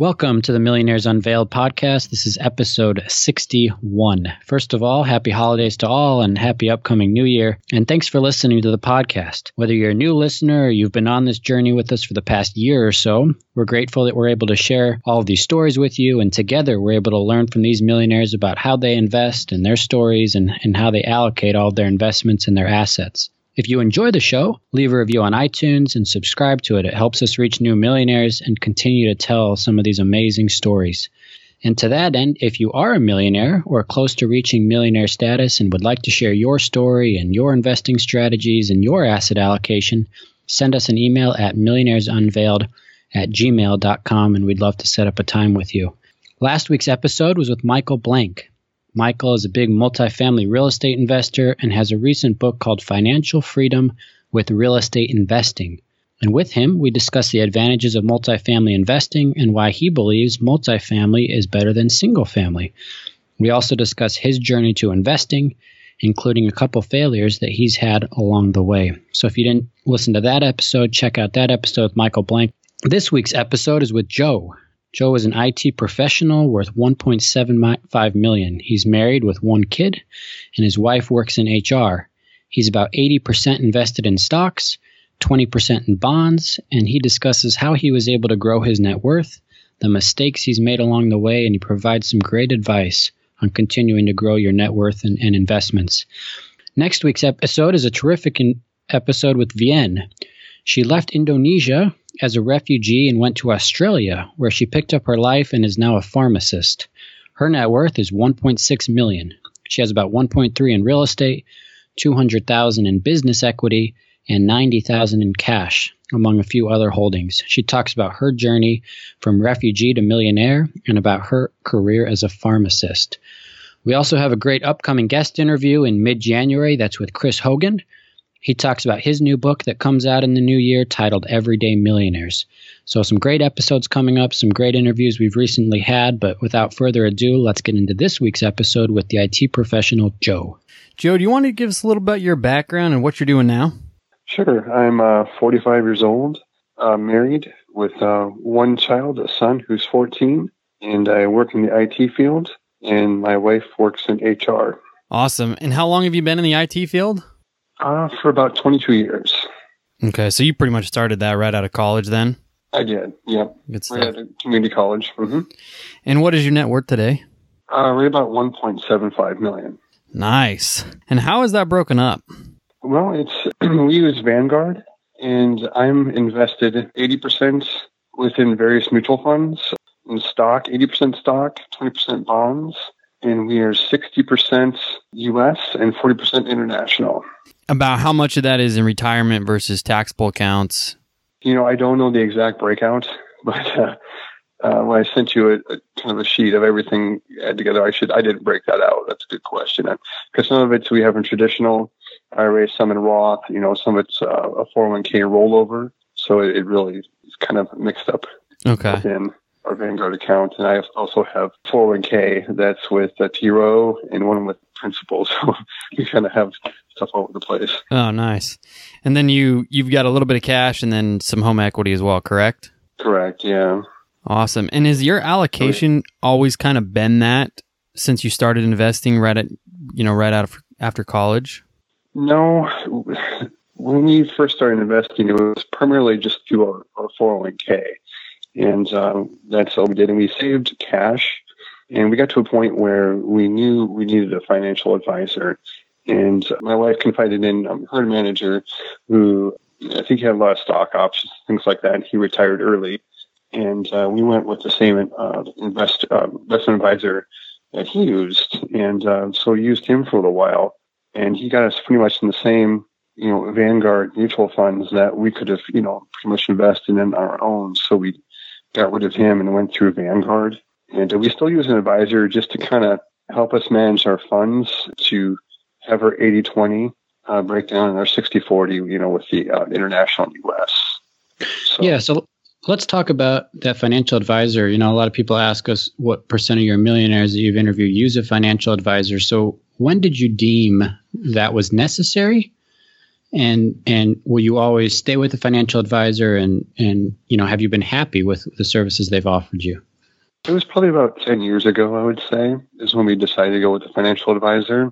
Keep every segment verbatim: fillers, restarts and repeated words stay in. Welcome to the Millionaires Unveiled podcast. This is episode sixty-one. First of all, happy holidays to all and happy upcoming new year. And thanks for listening to the podcast. Whether you're a new listener or you've been on this journey with us for the past year or so, we're grateful that we're able to share all of these stories with you. And together, we're able to learn from these millionaires about how they invest and their stories and, and how they allocate all of their investments and their assets. If you enjoy the show, leave a review on iTunes and subscribe to it. It helps us reach new millionaires and continue to tell some of these amazing stories. And to that end, if you are a millionaire or close to reaching millionaire status and would like to share your story and your investing strategies and your asset allocation, send us an email at millionaires unveiled at gmail dot com and we'd love to set up a time with you. Last week's episode was with Michael Blank. Michael is a big multifamily real estate investor and has a recent book called Financial Freedom with Real Estate Investing. And with him, we discuss the advantages of multifamily investing and why he believes multifamily is better than single family. We also discuss his journey to investing, including a couple failures that he's had along the way. So if you didn't listen to that episode, check out that episode with Michael Blank. This week's episode is with Joe. Joe is an I T professional worth one point seven five million dollars. He's married with one kid, and his wife works in H R. He's about eighty percent invested in stocks, twenty percent in bonds, and he discusses how he was able to grow his net worth, the mistakes he's made along the way, and he provides some great advice on continuing to grow your net worth and, and investments. Next week's episode is a terrific in- episode with Vien. She left Indonesia as a refugee and went to Australia, where she picked up her life and is now a pharmacist. Her net worth is one point six million dollars. She has about one point three million dollars in real estate, two hundred thousand dollars in business equity, and ninety thousand dollars in cash, among a few other holdings. She talks about her journey from refugee to millionaire and about her career as a pharmacist. We also have a great upcoming guest interview in mid-January. That's with Chris Hogan. He talks about his new book that comes out in the new year titled Everyday Millionaires. So some great episodes coming up, some great interviews we've recently had, but without further ado, let's get into this week's episode with the I T professional, Joe. Joe, do you want to give us a little bit about your background and what you're doing now? Sure. I'm uh, forty-five years old, uh, married with uh, one child, a son who's fourteen, and I work in the I T field, and my wife works in H R. Awesome. And how long have you been in the I T field? Uh, for about twenty-two years. Okay, so you pretty much started that right out of college then? I did, yeah. Good stuff. Right out of community college. Mm-hmm. And what is your net worth today? Uh, right about one point seven five million dollars. Nice. And how is that broken up? Well, it's we use Vanguard, and I'm invested eighty percent within various mutual funds, in stock, eighty percent stock, twenty percent bonds, and we are sixty percent U S and forty percent international. About how much of that is in retirement versus taxable accounts? You know, I don't know the exact breakout, but uh, uh, when I sent you a, a kind of a sheet of everything together, I should I didn't break that out. That's a good question. Because some of it we have in traditional I R As, some in Roth, you know, some of it's uh, a four oh one k rollover. So it, it really is kind of mixed up okay. Within our Vanguard account. And I also have four oh one k that's with uh, T. Rowe and one with Principal. So you kind of have stuff all over the place. Oh, nice. And then you, you've got a little bit of cash and then some home equity as well, correct? Correct, yeah. Awesome. And has your allocation right. always kind of been that since you started investing right at, you know, right out of, after college? No. When we first started investing, it was primarily just to our, our four oh one k. And um, that's all we did. And we saved cash. And we got to a point where we knew we needed a financial advisor. And my wife confided in um, her manager, who I think had a lot of stock options, things like that. And he retired early. And uh, we went with the same uh, invest, uh, investment advisor that he used. And uh, so we used him for a little while. And he got us pretty much in the same, you know, Vanguard mutual funds that we could have, you know, pretty much invested in our own. So we got rid of him and went through Vanguard. And we still use an advisor just to kind of help us manage our funds to have our eighty twenty uh, breakdown and our sixty forty, you know, with the uh, international and U S. So. Yeah. So let's talk about that financial advisor. You know, a lot of people ask us what percent of your millionaires that you've interviewed use a financial advisor. So when did you deem that was necessary? And and will you always stay with the financial advisor? And, and you know, have you been happy with the services they've offered you? It was probably about ten years ago, I would say, is when we decided to go with the financial advisor.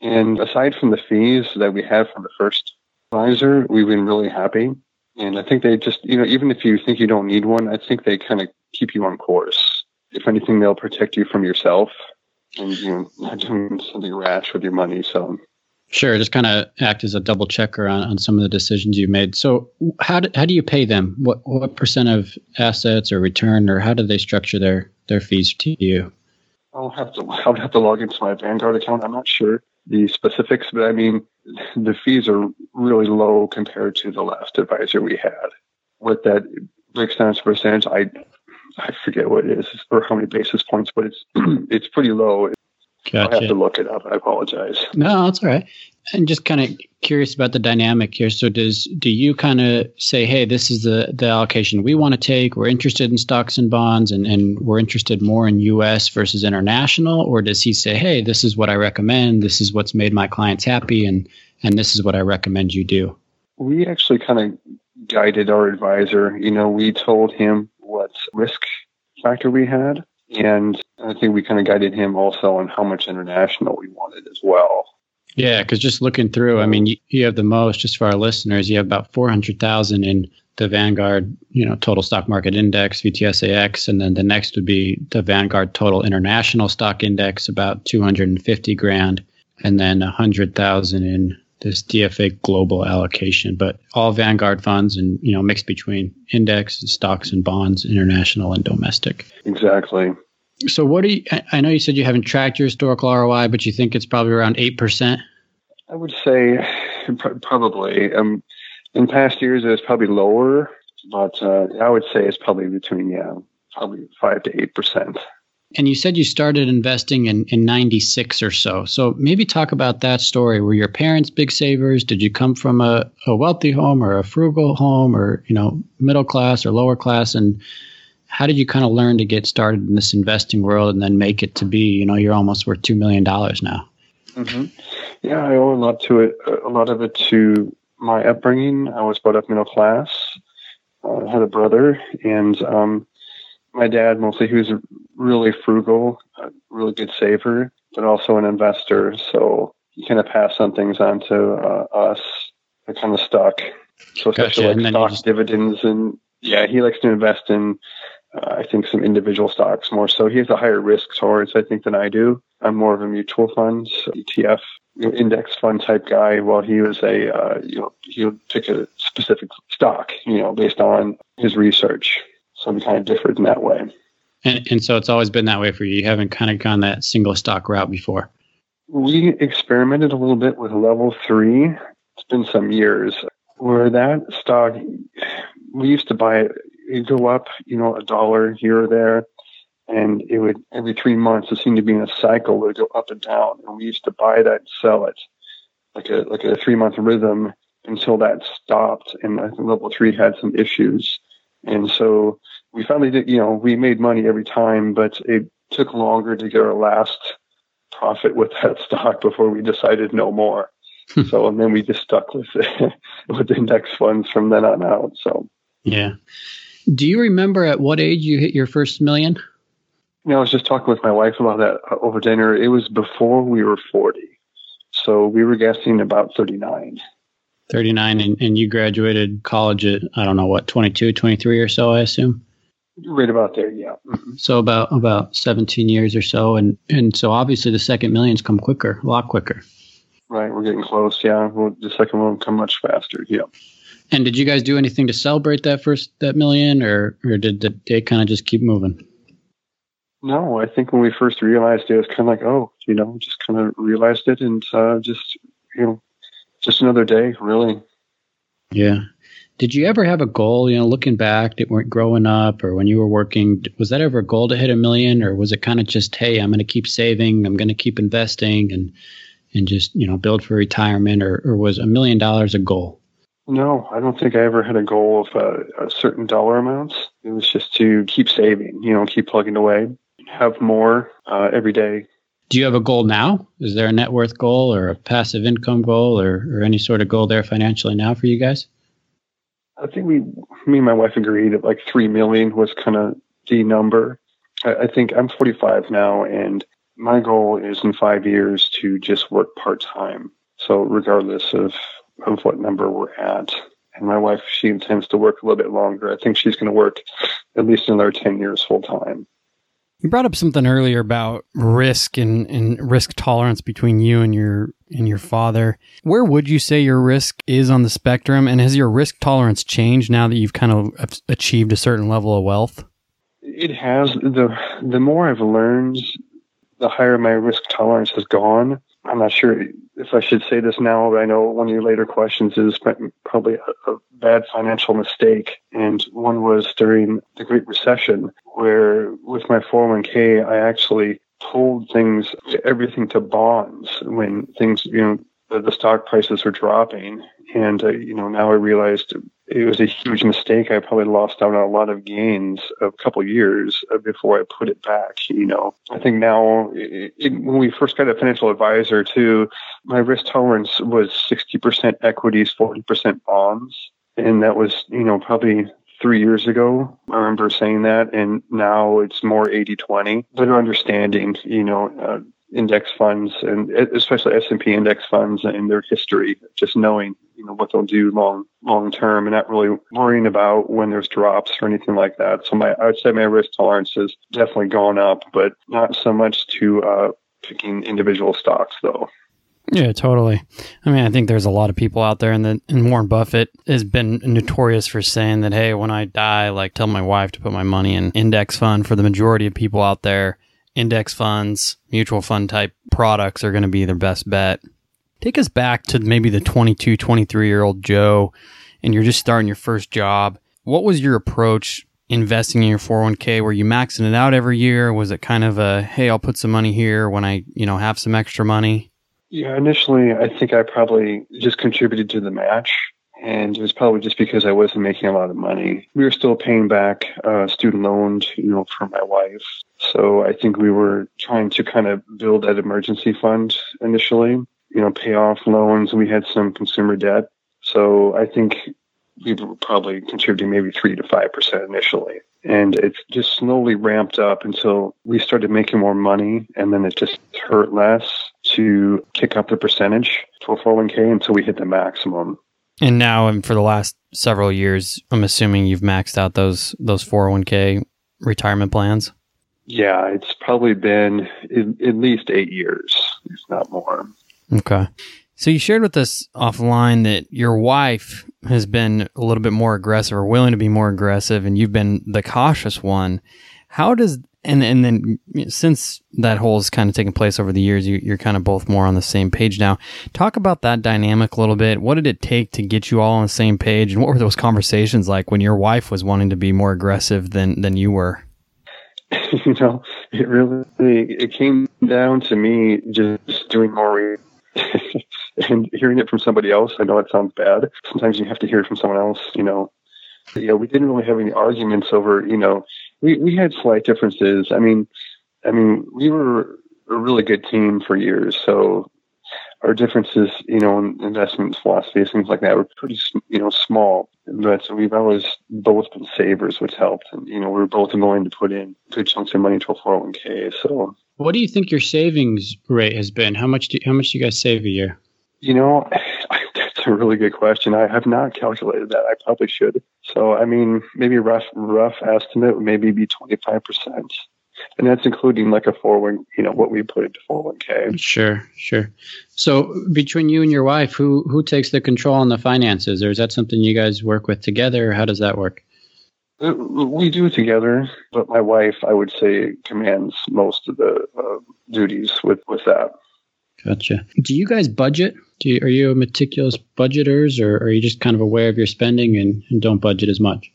And aside from the fees that we had from the first advisor, we've been really happy. And I think they just, you know, even if you think you don't need one, I think they kind of keep you on course. If anything, they'll protect you from yourself and, you know, not doing something rash with your money. So. Sure, just kind of act as a double checker on, on some of the decisions you've made. So how do, how do you pay them? What what percent of assets or return, or how do they structure their, their fees to you? I'll have to, I'll have to log into my Vanguard account. I'm not sure the specifics, but I mean, the fees are really low compared to the last advisor we had. What that breaks down as a percentage, I, I forget what it is or how many basis points, but it's it's pretty low. Gotcha. I'll have to look it up. I apologize. No, that's all right. And just kind of curious about the dynamic here. So does do you kind of say, hey, this is the, the allocation we want to take. We're interested in stocks and bonds, and, and we're interested more in U S versus international? Or does he say, hey, this is what I recommend. This is what's made my clients happy, and, and this is what I recommend you do? We actually kind of guided our advisor. You know, we told him what risk factor we had. And I think we kind of guided him also on how much international we wanted as well. Yeah, because just looking through, I mean, you, you have the most, just for our listeners, you have about four hundred thousand in the Vanguard, you know, total stock market index, V T S A X, and then the next would be the Vanguard total international stock index, about two hundred fifty grand, and then one hundred thousand in this D F A global allocation, but all Vanguard funds and, you know, mixed between index, stocks and bonds, international and domestic. Exactly. So what do you, I know you said you haven't tracked your historical R O I, but you think it's probably around eight percent? I would say probably. Um, in past years, it was probably lower, but uh, I would say it's probably between, yeah, probably five to eight percent. And you said you started investing in, in ninety-six or so. So maybe talk about that story. Were your parents big savers? Did you come from a, a wealthy home or a frugal home, or, you know, middle class or lower class? And how did you kind of learn to get started in this investing world and then make it to be, you know, you're almost worth two million dollars now? Mm-hmm. Yeah, I owe a lot to it, a lot of it to my upbringing. I was brought up middle class. Uh, I had a brother, and um, my dad mostly, he was really frugal, a really good saver, but also an investor. So he kind of passed some things on to uh, us. I kind of stuck. So especially gotcha. Like and stock just... dividends. And yeah, he likes to invest in, uh, I think, some individual stocks more. So he has a higher risk towards, I think, than I do. I'm more of a mutual fund, so E T F, index fund type guy, while he was a, uh, you know, he would pick a specific stock, you know, based on his research. So we kind of differed in that way. And, and so it's always been that way for you. You haven't kind of gone that single stock route before. We experimented a little bit with Level three. It's been some years where that stock, we used to buy it, it'd go up, you know, a dollar here or there. And it would, every three months, it seemed to be in a cycle, it would go up and down. And we used to buy that and sell it like a, like a three month rhythm until that stopped. And I think Level three had some issues. And so we finally did, you know, we made money every time, but it took longer to get our last profit with that stock before we decided no more. So, and then we just stuck with it, with the index funds from then on out. So, yeah. Do you remember at what age you hit your first million? You know, I was just talking with my wife about that over dinner. It was before we were forty. So we were guessing about thirty-nine. thirty-nine, and, and you graduated college at, I don't know, what, twenty-two, twenty-three or so, I assume? Right about there, yeah. Mm-hmm. So about about seventeen years or so. And, and so obviously the second million's come quicker, a lot quicker. Right, we're getting close, yeah. Well, the second one will come much faster, yeah. And did you guys do anything to celebrate that first that million, or, or did the day kind of just keep moving? No, I think when we first realized it, it was kind of like, oh, you know, just kind of realized it and uh, just, you know, just another day, really. Yeah. Did you ever have a goal, you know, looking back that weren't growing up or when you were working, was that ever a goal to hit a million, or was it kind of just, hey, I'm going to keep saving, I'm going to keep investing, and and just, you know, build for retirement, or, or was a million dollars a goal? No, I don't think I ever had a goal of uh, a certain dollar amount. It was just to keep saving, you know, keep plugging away, have more uh, every day. Do you have a goal now? Is there a net worth goal or a passive income goal, or, or any sort of goal there financially now for you guys? I think we, me and my wife agreed that like three million was kind of the number. I, I think I'm forty-five now, and my goal is in five years to just work part-time. So regardless of, of what number we're at, and my wife, she intends to work a little bit longer. I think she's going to work at least another ten years full-time. You brought up something earlier about risk and, and risk tolerance between you and your and your father. Where would you say your risk is on the spectrum, and has your risk tolerance changed now that you've kind of achieved a certain level of wealth? It has. The the more I've learned, the higher my risk tolerance has gone. I'm not sure if I should say this now, but I know one of your later questions is probably a, a bad financial mistake. And one was during the Great Recession, where with my four oh one k, I actually told things, everything to bonds when things, you know, the, the stock prices were dropping. And, uh, you know, now I realized it was a huge mistake. I probably lost out on a lot of gains of a couple of years before I put it back, you know. I think now, it, it, when we first got a financial advisor too, my risk tolerance was sixty percent equities, forty percent bonds. And that was, you know, probably three years ago. I remember saying that. And now it's more eighty twenty. Better understanding, you know, uh, index funds, and especially S and P index funds and their history, just knowing, you know, what they'll do long, long term, and not really worrying about when there's drops or anything like that. So my, I would say my risk tolerance has definitely gone up, but not so much to uh, picking individual stocks though. Yeah, totally. I mean, I think there's a lot of people out there, and the, and Warren Buffett has been notorious for saying that, hey, when I die, like tell my wife to put my money in index fund. For the majority of people out there, index funds, mutual fund type products are going to be their best bet. Take us back to maybe the twenty-two, twenty-three year old Joe, and you're just starting your first job. What was your approach investing in your four oh one k? Were you maxing it out every year? Was it kind of a, hey, I'll put some money here when I, you know, have some extra money? Yeah, initially, I think I probably just contributed to the match. And it was probably just because I wasn't making a lot of money. We were still paying back uh, student loans, you know, for my wife. So I think we were trying to kind of build that emergency fund initially, you know, pay off loans. We had some consumer debt. So I think we were probably contributing maybe three to five percent initially. And it just slowly ramped up until we started making more money, and then it just hurt less to kick up the percentage to a four oh one k until we hit the maximum. And now, and for the last several years, I'm assuming you've maxed out those those four oh one k retirement plans? Yeah, it's probably been at least eight years, if not more. Okay. So you shared with us offline that your wife has been a little bit more aggressive, or willing to be more aggressive, and you've been the cautious one. How does, and, and then since that whole is kind of taking place over the years, you, you're kind of both more on the same page now. Talk about that dynamic a little bit. What did it take to get you all on the same page? And what were those conversations like when your wife was wanting to be more aggressive than, than you were? You know, it really, it came down to me just doing more reading. And hearing it from somebody else. I know it sounds bad. Sometimes you have to hear it from someone else, you know. But, you know, we didn't really have any arguments over, you know, We we had slight differences. I mean, I mean, we were a really good team for years. So our differences, you know, in investment philosophy, things like that, were pretty, you know, small. But we've always both been savers, which helped. And, you know, we were both willing to put in good chunks of money to a four oh one k. So, what do you think your savings rate has been? How much do how much do you guys save a year? You know, that's a really good question. I have not calculated that. I probably should. So, I mean, maybe a rough, rough estimate would maybe be twenty-five percent. And that's including like a four oh one, you know, what we put into four oh one k. Sure, sure. So between you and your wife, who, who takes the control on the finances? Or is that something you guys work with together? Or how does that work? We do together, but my wife, I would say, commands most of the uh, duties with, with that. Gotcha. Do you guys budget? Do you, are you meticulous budgeters, or, or are you just kind of aware of your spending and, and don't budget as much?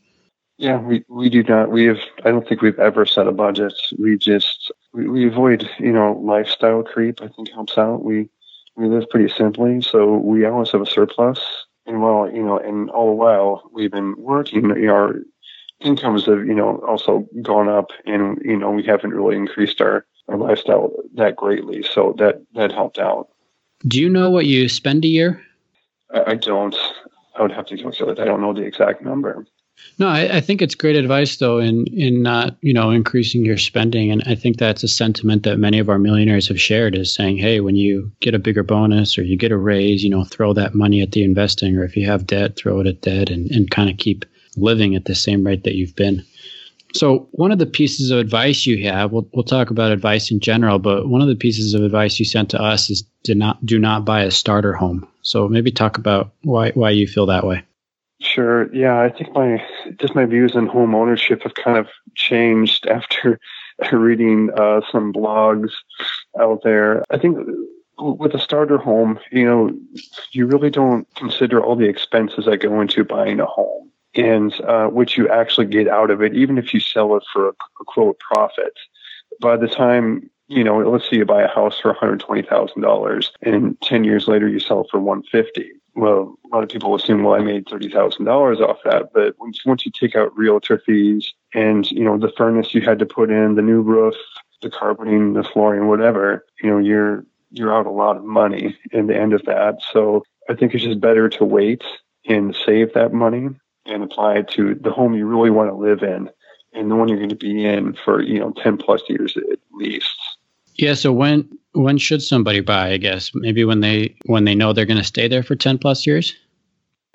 Yeah, we, we do not. We have. I don't think we've ever set a budget. We just we, we avoid, you know, lifestyle creep. I think helps out. We we live pretty simply, so we always have a surplus. And while, you know, and all the while we've been working, you know, our incomes have, you know, also gone up, and, you know, we haven't really increased our, our lifestyle that greatly. So that, that helped out. Do you know what you spend a year? I, I don't. I would have to calculate. I don't know the exact number. No, I, I think it's great advice, though, in, in not, you know, increasing your spending. And I think that's a sentiment that many of our millionaires have shared, is saying, hey, when you get a bigger bonus or you get a raise, you know, throw that money at the investing, or if you have debt, throw it at debt, and, and kind of keep living at the same rate that you've been. So one of the pieces of advice you have, we'll, we'll talk about advice in general, but one of the pieces of advice you sent to us is do not do not buy a starter home. So maybe talk about why why you feel that way. Sure. Yeah, I think my just my views on home ownership have kind of changed after reading uh, some blogs out there. I think with a starter home, you know, you really don't consider all the expenses that go into buying a home, and uh, what you actually get out of it, even if you sell it for a, a quote profit. By the time, you know, let's say you buy a house for one hundred twenty thousand dollars and ten years later you sell it for one hundred fifty thousand dollars. Well, a lot of people assume, well, I made thirty thousand dollars off that. But once, once you take out realtor fees and, you know, the furnace you had to put in, the new roof, the carpeting, the flooring, whatever, you know, you're, you're out a lot of money in the end of that. So I think it's just better to wait and save that money and apply it to the home you really want to live in and the one you're going to be in for, you know, ten plus years at least. Yeah. So when, when should somebody buy, I guess? Maybe when they, when they know they're going to stay there for ten plus years?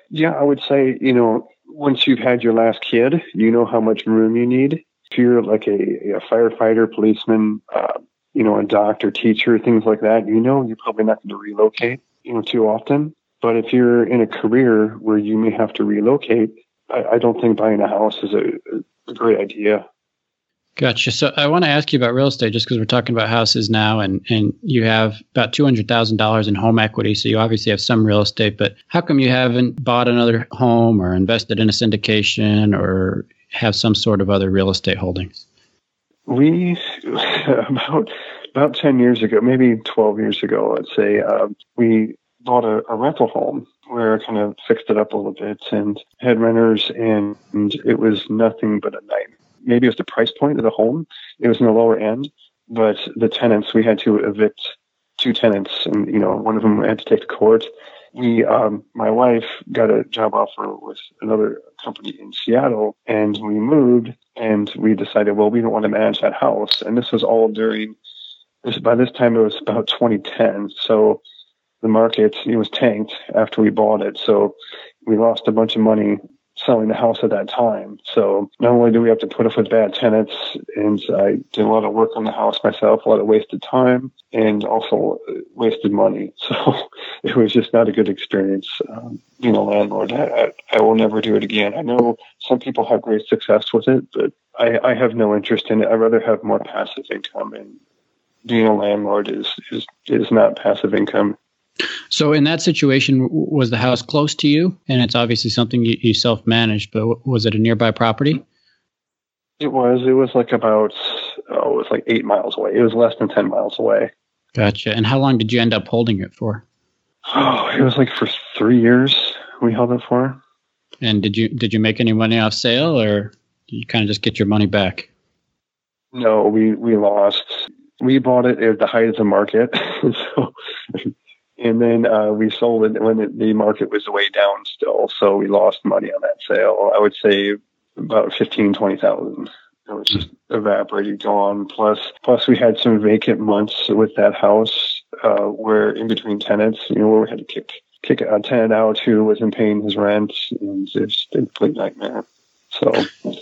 Yeah, I would say, you know, once you've had your last kid, you know how much room you need. If you're like a, a firefighter, policeman, uh, you know, a doctor, teacher, things like that, you know, you're probably not going to relocate, you know, too often. But if you're in a career where you may have to relocate, I, I don't think buying a house is a, a great idea. Gotcha. So I want to ask you about real estate, just because we're talking about houses now, and, and you have about two hundred thousand dollars in home equity. So you obviously have some real estate, but how come you haven't bought another home or invested in a syndication or have some sort of other real estate holdings? We, about about ten years ago, maybe twelve years ago, let's say, uh, we bought a, a rental home where I kind of fixed it up a little bit and had renters, and, and it was nothing but a nightmare. Maybe it was the price point of the home. It was in the lower end, but the tenants, we had to evict two tenants, and, you know, one of them had to take to court. We, um, my wife got a job offer with another company in Seattle, and we moved, and we decided, well, we don't want to manage that house. And this was all during this, by this time it was about twenty ten. So the market, it was tanked after we bought it. So we lost a bunch of money selling the house at that time. So not only do we have to put up with bad tenants, and I did a lot of work on the house myself, a lot of wasted time, and also wasted money. So it was just not a good experience um, being a landlord. I, I will never do it again. I know some people have great success with it, but I, I have no interest in it. I'd rather have more passive income, and being a landlord is, is, is not passive income. So in that situation, was the house close to you? And it's obviously something you, you self-managed, but was it a nearby property? It was. It was like about, oh, it was like eight miles away. It was less than ten miles away. Gotcha. And how long did you end up holding it for? Oh, it was like for three years we held it for. And did you did you make any money off sale, or did you kind of just get your money back? No, we, we lost. We bought it at the height of the market. so... And then uh, we sold it when it, the market was way down still. So we lost money on that sale. I would say about fifteen, twenty thousand. It was just evaporated, gone. Plus, plus we had some vacant months with that house uh, where in between tenants, you know, where we had to kick, kick a tenant out who wasn't paying his rent. And it was a complete nightmare. So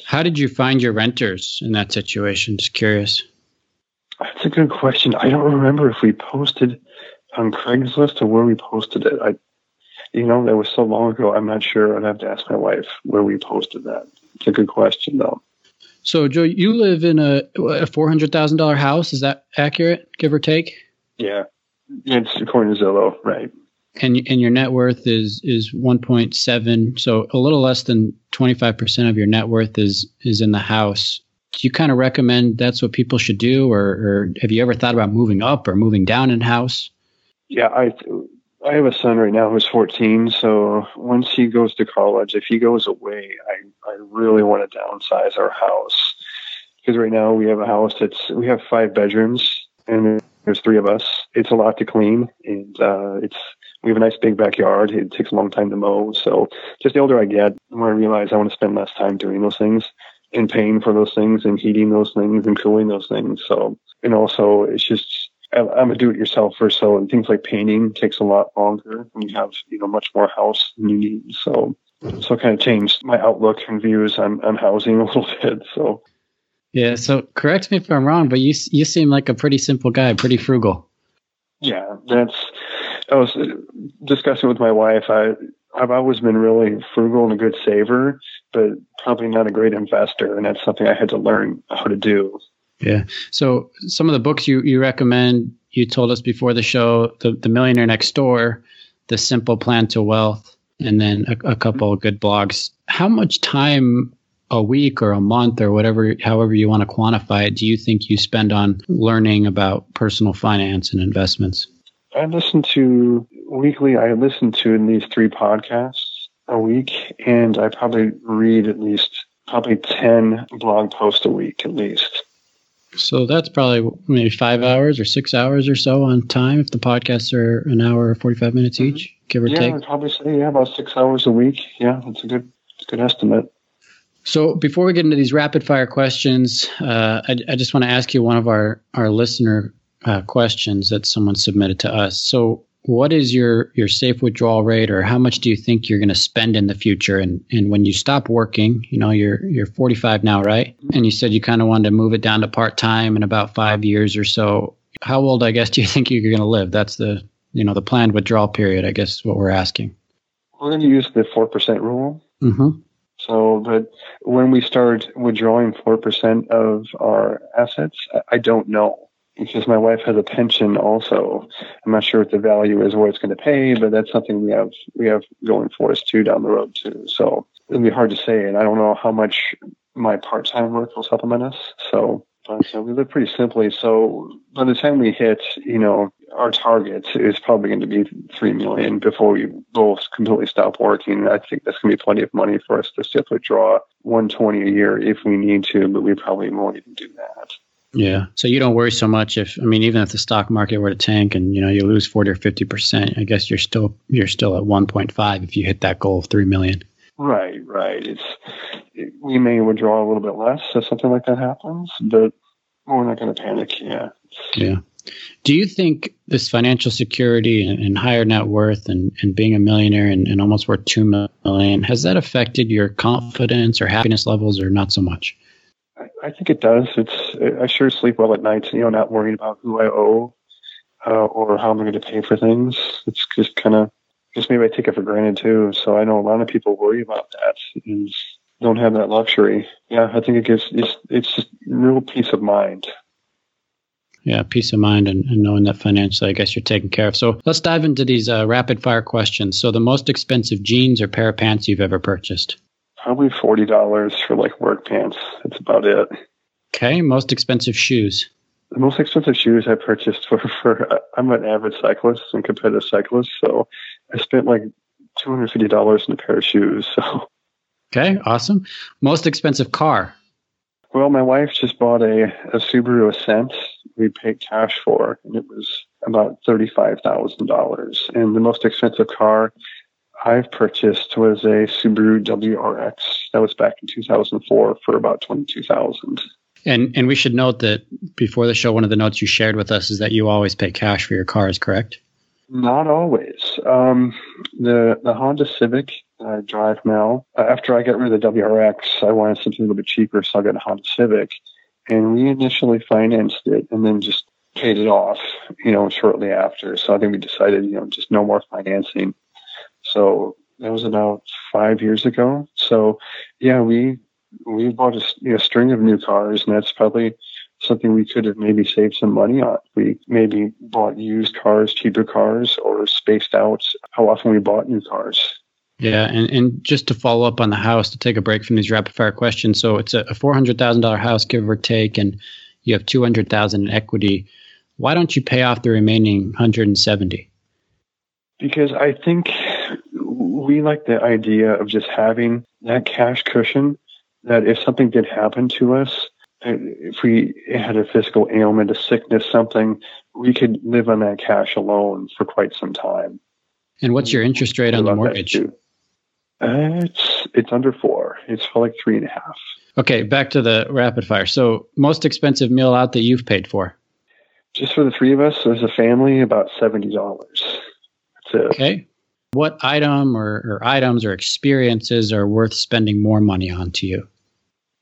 how did you find your renters in that situation? Just curious. That's a good question. I don't remember if we posted on Craigslist or where we posted it. I, you know, that was so long ago. I'm not sure. I'd have to ask my wife where we posted that. It's a good question, though. So, Joe, you live in a, a four hundred thousand dollars house. Is that accurate, give or take? Yeah, it's according to Zillow, right? And and your net worth is is one point seven. So a little less than twenty-five percent of your net worth is is in the house. Do you kind of recommend that's what people should do, or, or have you ever thought about moving up or moving down in house? yeah, I I have a son right now who's fourteen. So once he goes to college, if he goes away, I, I really want to downsize our house, because right now we have a house that's, we have five bedrooms and there's three of us. It's a lot to clean, and uh, it's, we have a nice big backyard. It takes a long time to mow. So just the older I get, the more I realize I want to spend less time doing those things and paying for those things and heating those things and cooling those things. So, and also it's just, I'm a do-it-yourselfer, so and things like painting takes a lot longer, and you have, you know, much more house than you need. So, so it kind of changed my outlook and views on, on housing a little bit. So, yeah. So, correct me if I'm wrong, but you you seem like a pretty simple guy, pretty frugal. Yeah, that's. I was discussing with my wife. I I've always been really frugal and a good saver, but probably not a great investor, and that's something I had to learn how to do. Yeah. So some of the books you, you recommend, you told us before the show, the, the Millionaire Next Door, The Simple Plan to Wealth, and then a, a couple of good blogs. How much time a week or a month or whatever, however you want to quantify it, do you think you spend on learning about personal finance and investments? I listen to weekly, I listen to at least three podcasts a week, and I probably read at least probably ten blog posts a week at least. So that's probably maybe five hours or six hours or so on time, if the podcasts are an hour or forty-five minutes each, give or yeah, take. Yeah, I'd probably say yeah, about six hours a week. Yeah, that's a good good estimate. So before we get into these rapid-fire questions, uh, I, I just want to ask you one of our, our listener uh, questions that someone submitted to us. So what is your, your safe withdrawal rate, or how much do you think you're going to spend in the future? And, and when you stop working, you know, you're, you're forty-five now, right? And you said you kind of wanted to move it down to part-time in about five years or so. How old, I guess, do you think you're going to live? That's the, you know, the planned withdrawal period, I guess, is what we're asking. We're going to use the four percent rule. Mm-hmm. So, but when we start withdrawing four percent of our assets, I don't know. Because my wife has a pension also. I'm not sure what the value is, what it's going to pay, but that's something we have we have going for us too down the road too. So it'll be hard to say, and I don't know how much my part-time work will supplement us. So, but so we live pretty simply. So by the time we hit, you know, our target is probably going to be three million dollars before we both completely stop working. I think that's going to be plenty of money for us to simply draw one hundred twenty a year if we need to, but we probably won't even do that. Yeah. So you don't worry so much if, I mean, even if the stock market were to tank and, you know, you lose forty or fifty percent, I guess you're still, you're still at one point five if you hit that goal of three million. Right. Right. It's, it, we may withdraw a little bit less if something like that happens, but we're not going to panic. Yeah. Yeah. Do you think this financial security and, and higher net worth and, and being a millionaire and, and almost worth two million, has that affected your confidence or happiness levels, or not so much? I think it does. It's I sure sleep well at night, you know, not worrying about who I owe uh, or how I'm going to pay for things. It's just kind of, just maybe I take it for granted too. So I know a lot of people worry about that and don't have that luxury. Yeah, I think it gives, it's, it's just real peace of mind. Yeah, peace of mind and, and knowing that financially, I guess you're taken care of. So let's dive into these uh, rapid fire questions. So the most expensive jeans or pair of pants you've ever purchased? Probably forty dollars for like work pants. That's about it. Okay. Most expensive shoes. The most expensive shoes I purchased were for, I'm an avid cyclist and competitive cyclist. So I spent like two hundred fifty dollars in a pair of shoes. So. Okay. Awesome. Most expensive car. Well, my wife just bought a, a Subaru Ascent we paid cash for, and it was about thirty-five thousand dollars. And the most expensive car I've purchased was a Subaru W R X. That was back in two thousand four for about twenty-two thousand dollars. And and we should note that before the show, one of the notes you shared with us is that you always pay cash for your cars, correct? Not always. Um, the the Honda Civic I drive now, after I got rid of the W R X, I wanted something a little bit cheaper, so I got a Honda Civic. And we initially financed it and then just paid it off, you know, shortly after. So I think we decided, you know, just no more financing. So that was about five years ago. So yeah, we we bought a you know, string of new cars, and that's probably something we could have maybe saved some money on. We maybe bought used cars, cheaper cars, or spaced out how often we bought new cars. Yeah, and, and just to follow up on the house, to take a break from these rapid-fire questions. So it's a four hundred thousand dollars house, give or take, and you have two hundred thousand dollars in equity. Why don't you pay off the remaining one hundred seventy thousand dollars? because I think we like the idea of just having that cash cushion that if something did happen to us, if we had a physical ailment, a sickness, something, we could live on that cash alone for quite some time. And what's your interest rate on the mortgage? Uh, it's it's under four. It's for like three and a half. Okay, back to the rapid fire. So most expensive meal out that you've paid for? Just for the three of us as a family, about seventy dollars. That's it. Okay. What item or, or items or experiences are worth spending more money on to you?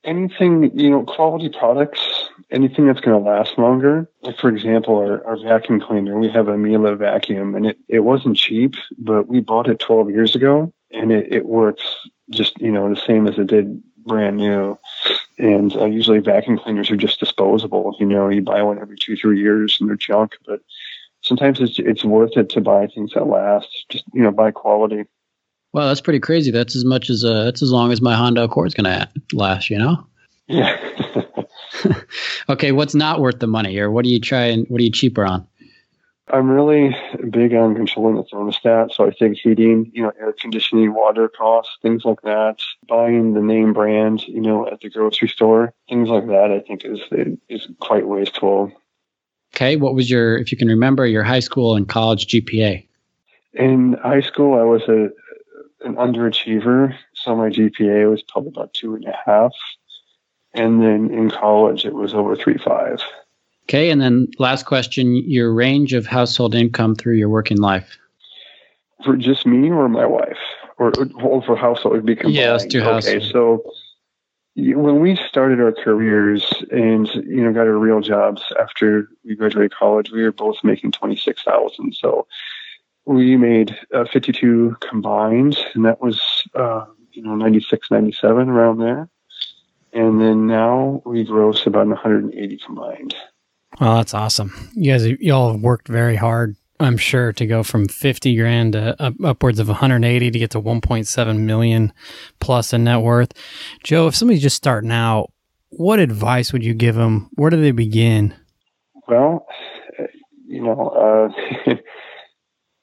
Anything, you know, quality products, anything that's going to last longer. Like, for example, our, our vacuum cleaner, we have a Miele vacuum, and it, it wasn't cheap, but we bought it twelve years ago, and it, it works just, you know, the same as it did brand new. And uh, usually vacuum cleaners are just disposable. You know, you buy one every two, three years, and they're junk, but sometimes it's it's worth it to buy things that last, just, you know, buy quality. Wow, that's pretty crazy. That's as much as uh, that's as long as my Honda Accord's going to last, you know? Yeah. Okay, what's not worth the money, or what do you try and what are you cheaper on? I'm really big on controlling the thermostat, so I think heating, you know, air conditioning, water costs, things like that. Buying the name brand, you know, at the grocery store, things like that, I think is is quite wasteful. Okay, what was your, if you can remember, your high school and college G P A? In high school, I was a an underachiever, so my G P A was probably about two and a half. And then in college, it was over three five. Okay, and then last question, your range of household income through your working life? For just me or my wife? Or, or for household, it would be combined. Yeah, let's do household. Okay, so when we started our careers and, you know, got our real jobs after we graduated college, we were both making twenty-six thousand dollars. So we made uh, fifty-two combined, and that was, uh, you know, ninety-six, ninety-seven, around there. And then now we gross about one hundred eighty combined. Well, that's awesome. You guys, y'all have worked very hard, I'm sure, to go from fifty grand to up, upwards of one hundred eighty to get to one point seven million plus in net worth. Joe, if somebody's just starting out, what advice would you give them? Where do they begin? Well, you know, uh,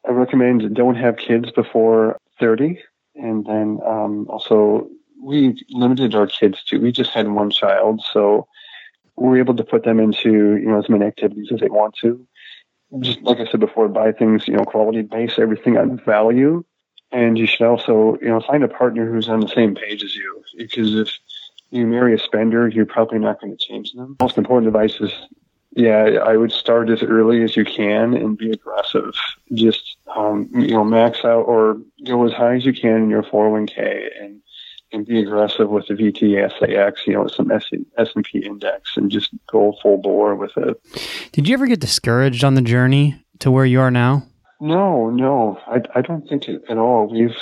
I recommend don't have kids before thirty. And then um, also, we limited our kids to, we just had one child, so we're able to put them into, you know, as many activities as they want to. Just like I said before, buy things, you know, quality based, everything on value. And you should also, you know, find a partner who's on the same page as you. Because if you marry a spender, you're probably not going to change them. Most important advice is, yeah, I would start as early as you can and be aggressive. Just, um, you know, max out or go as high as you can in your four oh one k and and be aggressive with the V T S A X, you know, some S and P index, and just go full bore with it. Did you ever get discouraged on the journey to where you are now? No, no, I, I don't think it, at all. We've,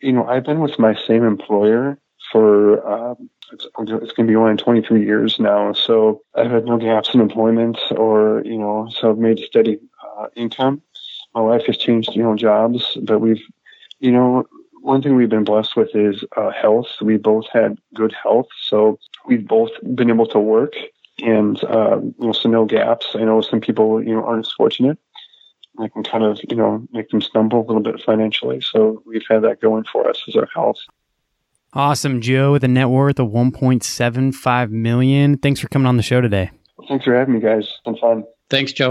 you know, I've been with my same employer for, um, it's, it's going to be only twenty-three years now. So I've had no gaps in employment or, you know, so I've made steady uh, income. My wife has changed, you know, jobs, but we've, you know, one thing we've been blessed with is uh, health. We both had good health, so we've both been able to work, and uh, you know, so no gaps. I know some people, you know, aren't as fortunate. I can kind of, you know, make them stumble a little bit financially. So we've had that going for us as our health. Awesome, Joe, with a net worth of one point seven five million dollars. Thanks for coming on the show today. Well, thanks for having me, guys. It's been fun. Thanks, Joe.